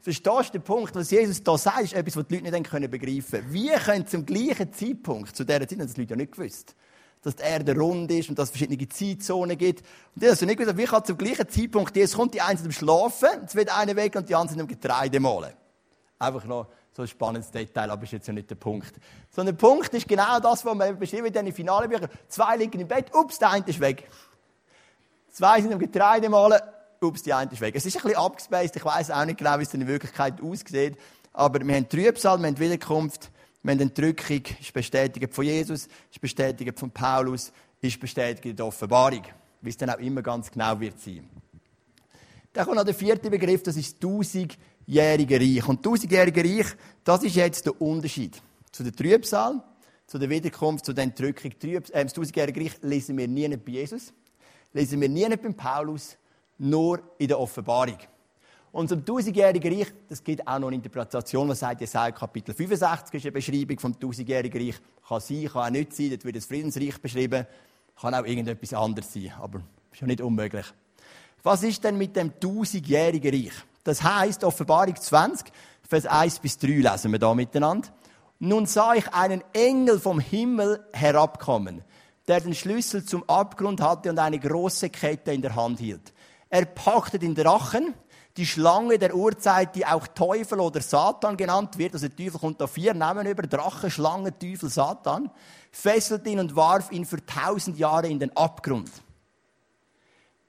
Verstehst du den Punkt, was Jesus da sagt, ist etwas, was die Leute nicht begreifen können. Wie können zum gleichen Zeitpunkt, zu dieser Zeit haben das die Leute ja nicht gewusst, dass die Erde rund ist und dass es verschiedene Zeitzonen gibt. Und die haben also nicht gewusst, wie kann zum gleichen Zeitpunkt, Jesus kommt, die einen sind am Schlafen, es wird einer weg und die anderen sind am Getreide mahlen. Einfach noch so ein spannendes Detail, aber das ist jetzt ja nicht der Punkt. Sondern der Punkt ist genau das, was man beschrieben in den Finalebüchern. Zwei liegen im Bett, ups, der eine ist weg. Zwei sind am Getreide mahlen. Ups, die eine ist weg. Es ist ein bisschen abgespaced, ich weiss auch nicht genau, wie es in Wirklichkeit aussieht. Aber wir haben Trübsal, wir haben Wiederkunft, wir haben Entrückung, ist bestätigt von Jesus, ist bestätigt von Paulus, ist bestätigt in der Offenbarung. Wie es dann auch immer ganz genau wird sein. Dann kommt noch der vierte Begriff, das ist das tausendjährige Reich. Und das tausendjährige Reich, das ist jetzt der Unterschied zu der Trübsal, zu der Wiederkunft, zu der Entrückung. Das tausendjährige Reich lesen wir nie bei Jesus, lesen wir nie bei Paulus, nur in der Offenbarung. Und zum tausendjährigen Reich, das gibt auch noch eine Interpretation, was sagt Jesaja Kapitel fünfundsechzig, ist eine Beschreibung vom tausendjährigen Reich. Kann sein, kann auch nicht sein, dort wird das Friedensreich beschrieben. Kann auch irgendetwas anderes sein, aber ist ja nicht unmöglich. Was ist denn mit dem tausendjährigen Reich? Das heisst, Offenbarung zwanzig, Vers eins bis drei lesen wir da miteinander. Nun sah ich einen Engel vom Himmel herabkommen, der den Schlüssel zum Abgrund hatte und eine grosse Kette in der Hand hielt. Er packte den Drachen, die Schlange der Urzeit, die auch Teufel oder Satan genannt wird. Also der Teufel kommt da vier Namen über. Drache, Schlange, Teufel, Satan. Fesselte ihn und warf ihn für tausend Jahre in den Abgrund.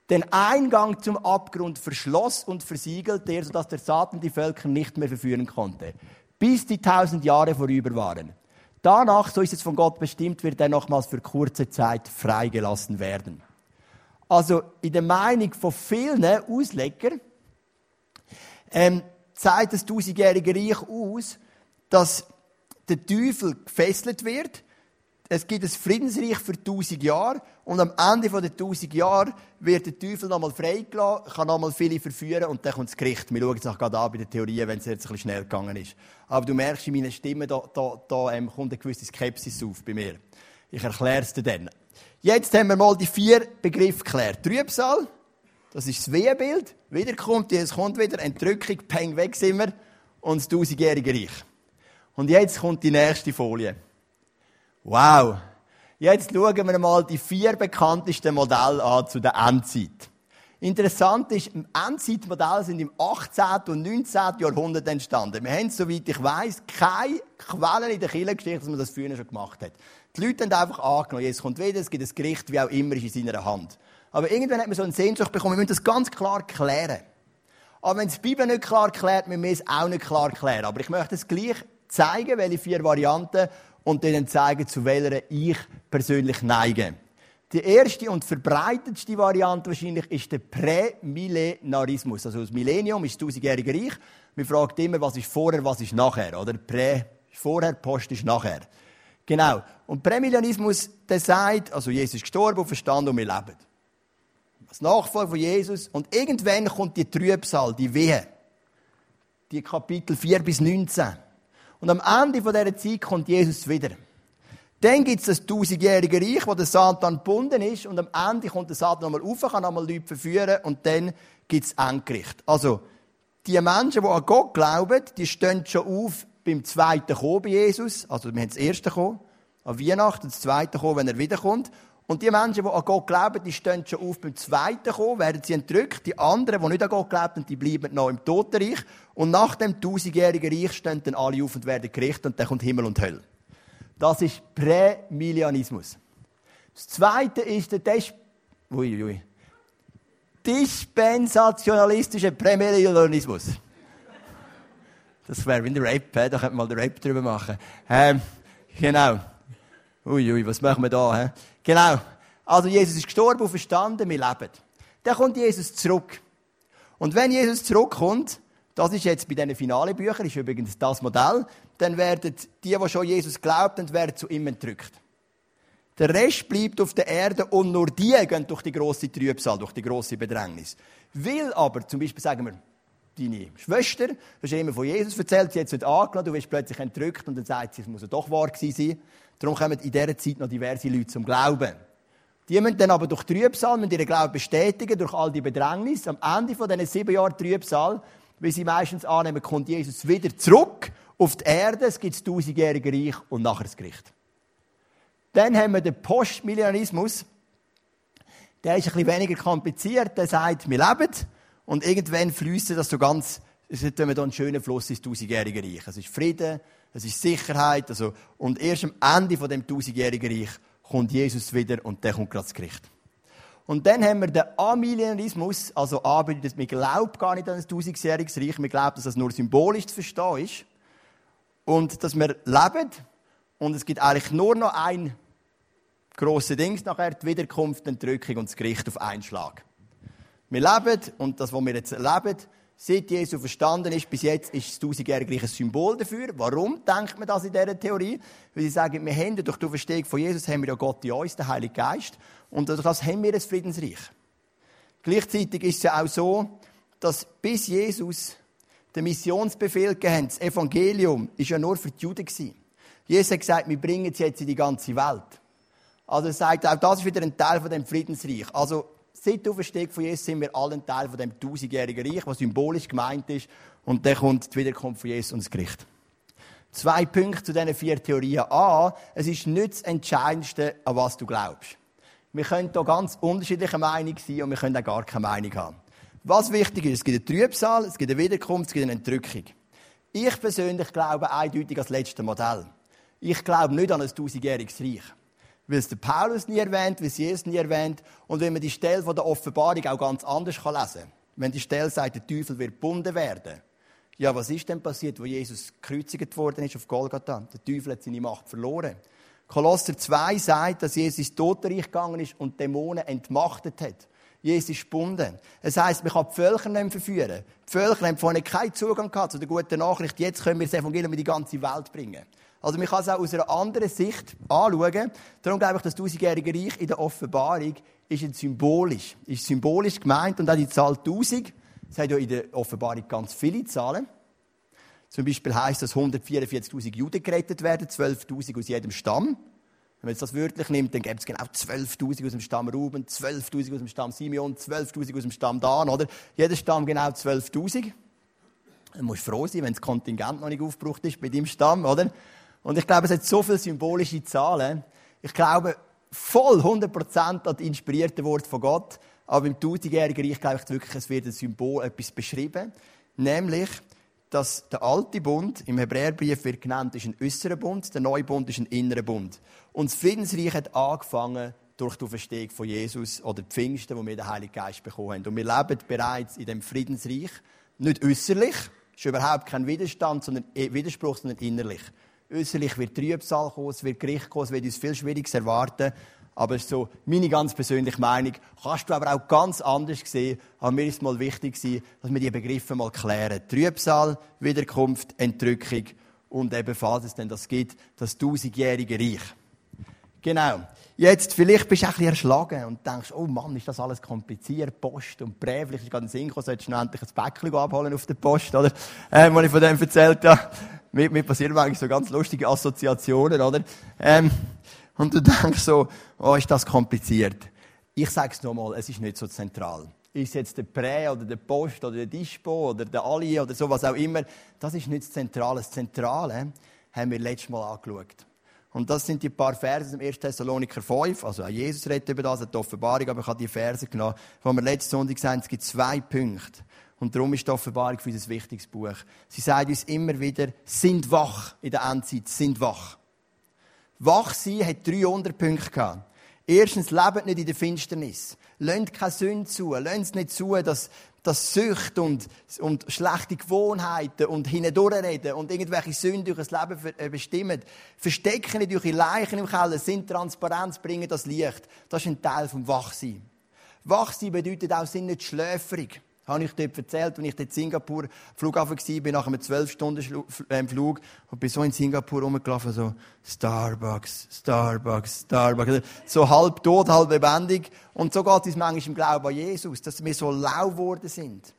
Den Eingang zum Abgrund verschloss und versiegelte er, sodass der Satan die Völker nicht mehr verführen konnte. Bis die tausend Jahre vorüber waren. Danach, so ist es von Gott bestimmt, wird er nochmals für kurze Zeit freigelassen werden. Also in der Meinung von vielen Auslegern ähm, zeigt das tausendjährige Reich aus, dass der Teufel gefesselt wird. Es gibt ein Friedensreich für tausend Jahre und am Ende der tausend Jahre wird der Teufel nochmal freigelassen, kann nochmal viele verführen und dann kommt das Gericht. Wir schauen es auch gerade an bei den Theorien, wenn es jetzt ein bisschen schnell gegangen ist. Aber du merkst in meiner Stimme, da, da, da ähm, kommt eine gewisse Skepsis auf bei mir. Ich erkläre es dir dann. Jetzt haben wir mal die vier Begriffe geklärt. Trübsal, das ist das Wehebild. Wiederkommt, Jesus kommt wieder, Entrückung, peng, weg sind wir. Und das tausendjährige Reich. Und jetzt kommt die nächste Folie. Wow! Jetzt schauen wir mal die vier bekanntesten Modelle an zu der Endzeit. Interessant ist, Endzeitmodelle sind im achtzehnten und neunzehnten Jahrhundert entstanden. Wir haben, soweit ich weiss, keine Quellen in der Kirchengeschichte, dass man das früher schon gemacht hat. Die Leute haben einfach angenommen, Jesus kommt wieder, es gibt ein Gericht, wie auch immer, ist in seiner Hand. Aber irgendwann hat man so einen Sehnsucht bekommen, wir müssen das ganz klar klären. Aber wenn es die Bibel nicht klar klärt, müssen wir es auch nicht klar klären. Aber ich möchte es gleich zeigen, welche vier Varianten, und denen zeigen, zu welcher ich persönlich neige. Die erste und verbreitetste Variante wahrscheinlich ist der Prämillenarismus. Also das Millennium ist das tausendjährige Reich. Man fragt immer, was ist vorher, was ist nachher. Oder Prä ist vorher, Post ist nachher. Genau. Und Prämillenarismus, der sagt, also Jesus ist gestorben und verstanden und wir leben. Als Nachfolger von Jesus. Und irgendwann kommt die Trübsal, die Wehe. Die Kapitel vier bis neunzehn. Und am Ende dieser Zeit kommt Jesus wieder. Dann gibt es das tausendjährige Reich, wo der Satan gebunden ist. Und am Ende kommt der Satan nochmal rauf, kann nochmal Leute verführen. Und dann gibt es Endgericht. Also, die Menschen, die an Gott glauben, die stehen schon auf beim zweiten Kommen bei Jesus. Also, wir haben das erste Kommen an Weihnachten, das zweite Kommen, wenn er wiederkommt. Und die Menschen, die an Gott glauben, die stehen schon auf beim zweiten Kommen, werden sie entrückt. Die anderen, die nicht an Gott glauben, die bleiben noch im Totenreich. Und nach dem tausendjährigen Reich stehen dann alle auf und werden gerichtet. Und dann kommt Himmel und Hölle. Das ist Prämillennialismus. Das zweite ist der Des- ui, ui. dispensationalistische Prämillennialismus. Das wäre wie ein Rap, da könnte man mal den Rap drüber machen. Ähm, genau. Uiui, ui, was machen wir da? He? Genau. Also Jesus ist gestorben und verstanden, wir leben. Dann kommt Jesus zurück. Und wenn Jesus zurückkommt, das ist jetzt bei diesen Finalebüchern, ist übrigens das Modell, dann werden die, die schon Jesus glauben, werden zu ihm entrückt. Der Rest bleibt auf der Erde und nur die gehen durch die grosse Trübsal, durch die grosse Bedrängnis. Will aber, zum Beispiel sagen wir, deine Schwester, du hast immer von Jesus erzählt, sie hat es heute angelassen, du wirst plötzlich entrückt und dann sagt sie, es muss ja doch wahr gewesen sein. Darum kommen in dieser Zeit noch diverse Leute zum Glauben. Die müssen dann aber durch Trübsal, müssen ihren Glauben bestätigen, durch all die Bedrängnis. Am Ende von diesen sieben Jahren Trübsal, wie sie meistens annehmen, kommt Jesus wieder zurück auf die Erde, es gibt das tausendjährige Reich und nachher das Gericht. Dann haben wir den Postmillennialismus. Der ist ein bisschen weniger kompliziert, der sagt, wir leben und irgendwann fließen das so ganz, es hat einen schönen Fluss ins tausendjährige Reich. Es ist Frieden, es ist Sicherheit, also, und erst am Ende von dem tausendjährigen Reich kommt Jesus wieder und dann kommt gerade das Gericht. Und dann haben wir den Amillennialismus, also anbietet, wir glauben gar nicht an das tausendjährige Reich, wir glauben, dass das nur symbolisch zu verstehen ist und dass wir leben und es gibt eigentlich nur noch ein grosse Dings nachher, die Wiederkunft, die Entrückung und das Gericht auf einen Schlag. Wir leben und das, was wir jetzt erleben, seit Jesus verstanden ist, bis jetzt ist das tausendjährige Reich ein Symbol dafür. Warum denkt man das in dieser Theorie? Weil sie sagen, wir haben durch die Verstehung von Jesus haben wir ja Gott in uns, den Heiligen Geist, und durch das haben wir ein Friedensreich. Gleichzeitig ist es ja auch so, dass bis Jesus den Missionsbefehl gegeben hat, das Evangelium war ja nur für die Juden. Jesus hat gesagt, wir bringen es jetzt in die ganze Welt. Also er sagt, auch das ist wieder ein Teil von dem Friedensreich. Also seit der Auferstehung von Jesus sind wir alle ein Teil von dem tausendjährigen Reich, was symbolisch gemeint ist. Und dann kommt die Wiederkunft von Jesus und das Gericht. Zwei Punkte zu diesen vier Theorien. A, es ist nicht das Entscheidendste, an was du glaubst. Wir können hier ganz unterschiedlicher Meinung sein und wir können auch gar keine Meinung haben. Was wichtig ist, es gibt einen Trübsal, es gibt eine Wiederkunft, es gibt eine Entrückung. Ich persönlich glaube eindeutig an das letzte Modell. Ich glaube nicht an ein tausendjähriges Reich. Weil es der Paulus nie erwähnt, weil es Jesus nie erwähnt und weil man die Stelle von der Offenbarung auch ganz anders lesen kann. Wenn die Stelle sagt, der Teufel wird gebunden werden. Ja, was ist denn passiert, wo Jesus gekreuzigt worden ist auf Golgatha? Der Teufel hat seine Macht verloren. Kolosser zwei sagt, dass Jesus ins Totenreich gegangen ist und Dämonen entmachtet hat. Jesus ist gebunden. Das heisst, man kann die Völker nicht mehr verführen. Die Völker haben vorhin keinen Zugang gehabt zu der guten Nachricht. Jetzt können wir das Evangelium in die ganze Welt bringen. Also man kann es auch aus einer anderen Sicht anschauen. Darum glaube ich, das tausendjährige Reich in der Offenbarung ist ein symbolisch. Ist symbolisch gemeint und auch die Zahl tausend. Es hat ja in der Offenbarung ganz viele Zahlen. Zum Beispiel heisst, dass hundertvierundvierzigtausend Juden gerettet werden, zwölftausend aus jedem Stamm. Wenn man jetzt das wörtlich nimmt, dann gäbe es genau zwölftausend aus dem Stamm Ruben, zwölftausend aus dem Stamm Simeon, zwölftausend aus dem Stamm Dan, oder? Jeder Stamm genau zwölftausend. Dann musst du froh sein, wenn das Kontingent noch nicht aufgebraucht ist bei deinem Stamm, oder? Und ich glaube, es hat so viele symbolische Zahlen. Ich glaube voll hundert Prozent an das inspirierte Wort von Gott. Aber im tausendjährigen Reich glaube ich wirklich, es wird ein Symbol, etwas beschrieben. Nämlich, dass der alte Bund, im Hebräerbrief wird genannt, ist ein äusserer Bund, der neue Bund ist ein innerer Bund. Und das Friedensreich hat angefangen durch die Auferstehung von Jesus oder die Pfingsten, wo wir den Heiligen Geist bekommen haben. Und wir leben bereits in diesem Friedensreich, nicht äusserlich, ist überhaupt kein Widerstand, sondern Widerspruch, sondern innerlich. Äusserlich wird Trübsal kommen, es wird Gericht kommen, es wird uns viel Schwieriges erwarten. Aber es ist so meine ganz persönliche Meinung. Kannst du aber auch ganz anders sehen. Aber mir ist es mal wichtig gewesen, dass wir diese Begriffe mal klären. Trübsal, Wiederkunft, Entrückung und eben, falls es denn das gibt, das tausendjährige Reich. Genau. Jetzt, vielleicht bist du ein bisschen erschlagen und denkst, oh Mann, ist das alles kompliziert, Post und Brief, vielleicht ist gerade ein Sinn gekommen, solltest du endlich ein Päckchen abholen auf der Post, oder? Ähm, was ich von dem erzählt habe. Mir, mir passieren eigentlich so ganz lustige Assoziationen, oder? Ähm, und du denkst so, oh, ist das kompliziert. Ich sage es nochmal, es ist nicht so zentral. Ist jetzt der Prä oder der Post oder der Dispo oder der Ali oder so, was auch immer, das ist nicht das Zentrale. Das Zentrale haben wir letztes Mal angeschaut. Und das sind die paar Verse aus dem ersten Thessaloniker fünf, also auch Jesus redet über das, hat die Offenbarung, aber ich habe die Verse genommen, wo wir letzten Sonntag gesagt haben, es gibt zwei Punkte. Und darum ist die Offenbarung für uns ein wichtiges Buch. Sie sagt uns immer wieder, sind wach in der Endzeit, sind wach. Wach sein hat drei Unterpunkte gehabt. Erstens, lebt nicht in der Finsternis. Lasst keine Sünde zu, lasst nicht zu, dass, dass Sucht und, und schlechte Gewohnheiten und hinendurchreden und irgendwelche Sünden durch das Leben bestimmen. Verstecken nicht eure Leichen im Keller, sind Transparenz, bringen das Licht. Das ist ein Teil vom Wachsein. Wachsein bedeutet auch, sind nicht schläferig. Das habe ich dort erzählt, als ich in Singapur Flughafen war, nach einem zwölf Stunden Flug und bin so in Singapur rumgelaufen, so Starbucks, Starbucks, Starbucks. So halb tot, halb lebendig. Und so geht es uns manchmal im Glauben an Jesus, dass wir so lau geworden sind.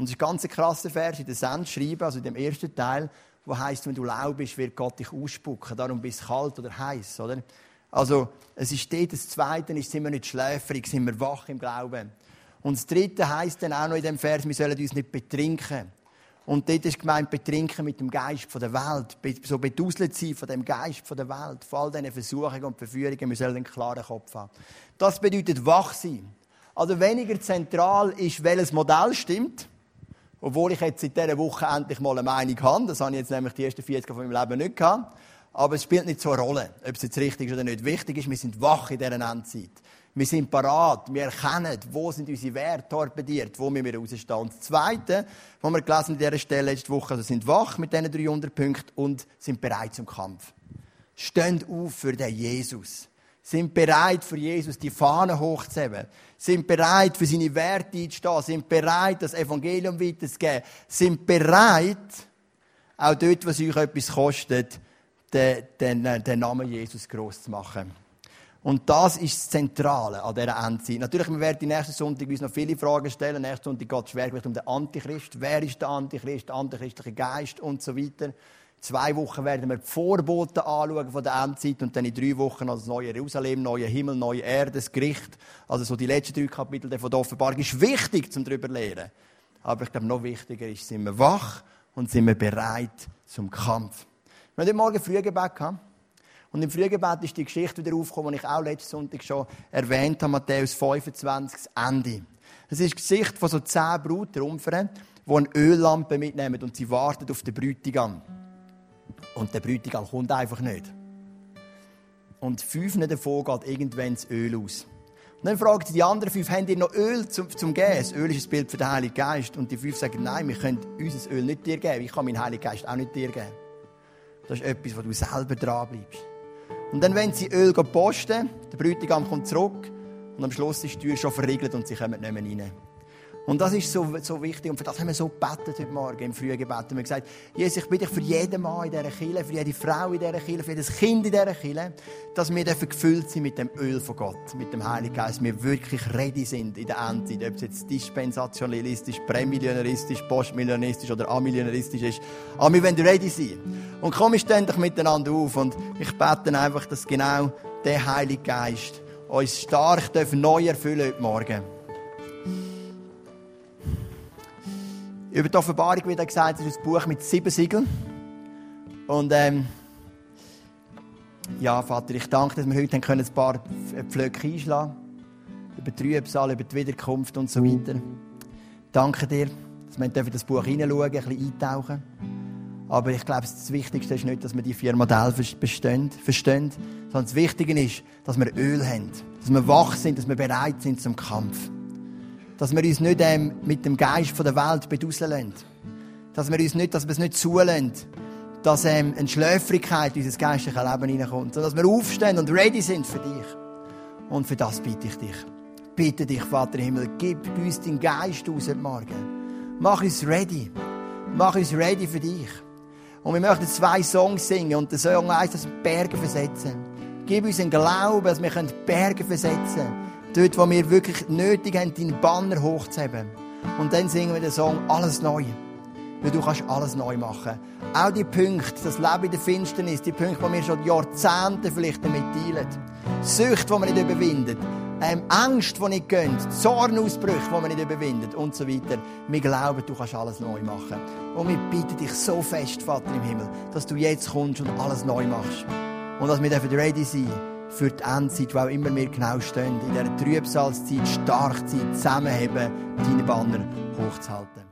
Und es ist ein ganz krasser Vers in der Sendschreibe, also in dem ersten Teil, wo heisst, wenn du lau bist, wird Gott dich ausspucken. Darum bist du kalt oder heiß, oder? Also, es ist dort, das Zweite ist, sind wir nicht schläfrig, sind wir wach im Glauben. Und das Dritte heisst dann auch noch in dem Vers, wir sollen uns nicht betrinken. Und dort ist gemeint, betrinken mit dem Geist von der Welt. So beduselt sein von dem Geist von der Welt. Von all diesen Versuchungen und Verführungen, wir sollen einen klaren Kopf haben. Das bedeutet wach sein. Also weniger zentral ist, welches Modell stimmt. Obwohl ich jetzt seit dieser Woche endlich mal eine Meinung habe. Das habe ich jetzt nämlich die ersten vierzig Jahre von meinem Leben nicht gehabt. Aber es spielt nicht so eine Rolle, ob es jetzt richtig ist oder nicht. Wichtig ist, wir sind wach in dieser Endzeit. Wir sind parat, wir erkennen, wo sind unsere Werte torpediert, wo müssen wir rausstehen. Und das Zweite, was wir gelesen an dieser Stelle letzte Woche, also sind wach mit diesen dreihundert Punkten und sind bereit zum Kampf. Stehen auf für den Jesus. Sind bereit, für Jesus die Fahne hochzuheben. Sind bereit, für seine Werte einzustehen. Sind bereit, das Evangelium weiterzugeben. Sind bereit, auch dort, was euch etwas kostet, den, den, den Namen Jesus gross zu machen. Und das ist das Zentrale an dieser Endzeit. Natürlich, wir werden nächsten Sonntag uns noch viele Fragen stellen. Nächsten Sonntag geht es schwergewicht um den Antichrist. Wer ist der Antichrist, der antichristliche Geist und so weiter. Zwei Wochen werden wir die Vorboten anschauen von der Endzeit und dann in drei Wochen also das neue Jerusalem, neue Himmel, neue Erde, das Gericht. Also so die letzten drei Kapitel von der Offenbarung ist wichtig, um darüber zu lernen. Aber ich glaube, noch wichtiger ist, sind wir wach und sind wir bereit zum Kampf. Wir haben heute Morgen Frühgebet gehabt. Und im Frühgebet ist die Geschichte wieder aufgekommen, die ich auch letzten Sonntag schon erwähnt habe, Matthäus fünfundzwanzig, das Ende. Das ist die Geschichte von so zehn Brautrumpfern, die eine Öllampe mitnehmen und sie warten auf den Bräutigam. Und der Bräutigam kommt einfach nicht. Und fünf davon geht irgendwann das Öl aus. Und dann fragen sie die anderen fünf, haben ihr noch Öl zum, zum Geben? Das Öl ist ein Bild für den Heiligen Geist. Und die fünf sagen, nein, wir können unser Öl nicht dir geben. Ich kann meinen Heiligen Geist auch nicht dir geben. Das ist etwas, wo du selber dran bleibst. Und dann wollen sie Öl posten, der Bräutigam kommt zurück und am Schluss ist die Tür schon verriegelt und sie kommen nicht mehr rein. Und das ist so, so wichtig und für das haben wir so gebetet heute Morgen im frühen Gebet. Wir haben gesagt, Jesus, ich bitte dich für jeden Mann in dieser Kirche, für jede Frau in dieser Kirche, für jedes Kind in dieser Kirche, dass wir gefüllt sind mit dem Öl von Gott, mit dem Heiligen Geist, wir wirklich ready sind in der Endzeit, ob es jetzt dispensationalistisch, prämillionaristisch, postmillionaristisch oder amillionaristisch ist, aber wir wollen ready sein. Und komm, wir stehen doch miteinander auf und ich bete einfach, dass genau der Heilige Geist uns stark neu erfüllen heute Morgen. Über die Offenbarung wird gesagt, es ist ein Buch mit sieben Siegeln. Und ähm, ja, Vater, ich danke, dass wir heute ein paar Pflöcke einschlagen können. Über die Trübsal, über die Wiederkunft und so weiter. Danke dir, dass wir in das Buch hineinschauen, ein bisschen eintauchen. Aber ich glaube, das Wichtigste ist nicht, dass wir die vier Modelle verstehen, verstehen, sondern das Wichtige ist, dass wir Öl haben, dass wir wach sind, dass wir bereit sind zum Kampf. Dass wir uns nicht ähm, mit dem Geist von der Welt beduseln lassen. Dass wir uns nicht, dass wir es nicht zulassen, dass ähm, eine Schläfrigkeit in unser geistliches Leben hineinkommt. Sondern dass wir aufstehen und ready sind für dich. Und für das bitte ich dich. Bitte dich, Vater im Himmel, gib uns deinen Geist aus heute Morgen. Mach uns ready. Mach uns ready für dich. Und wir möchten zwei Songs singen und der Song heisst, dass wir Berge versetzen. Gib uns einen Glauben, dass wir Berge versetzen können. Dort, wo wir wirklich nötig haben, deinen Banner hochzuheben. Und dann singen wir den Song «Alles neu». Weil du kannst alles neu machen. Auch die Punkte, das Leben in der Finsternis, die Punkte, die wir schon Jahrzehnte vielleicht damit teilen. Sucht, die man nicht überwindet. Ähm, Angst, die nicht gehen. Zornausbrüche, die man nicht überwindet. Und so weiter. Wir glauben, du kannst alles neu machen. Und wir bitten dich so fest, Vater im Himmel, dass du jetzt kommst und alles neu machst. Und dass wir dafür ready sein dürfen. Für die Endzeit, wo auch immer wir genau stehen, in dieser Trübsalzeit, Starkzeit zusammenheben, deine Banner hochzuhalten.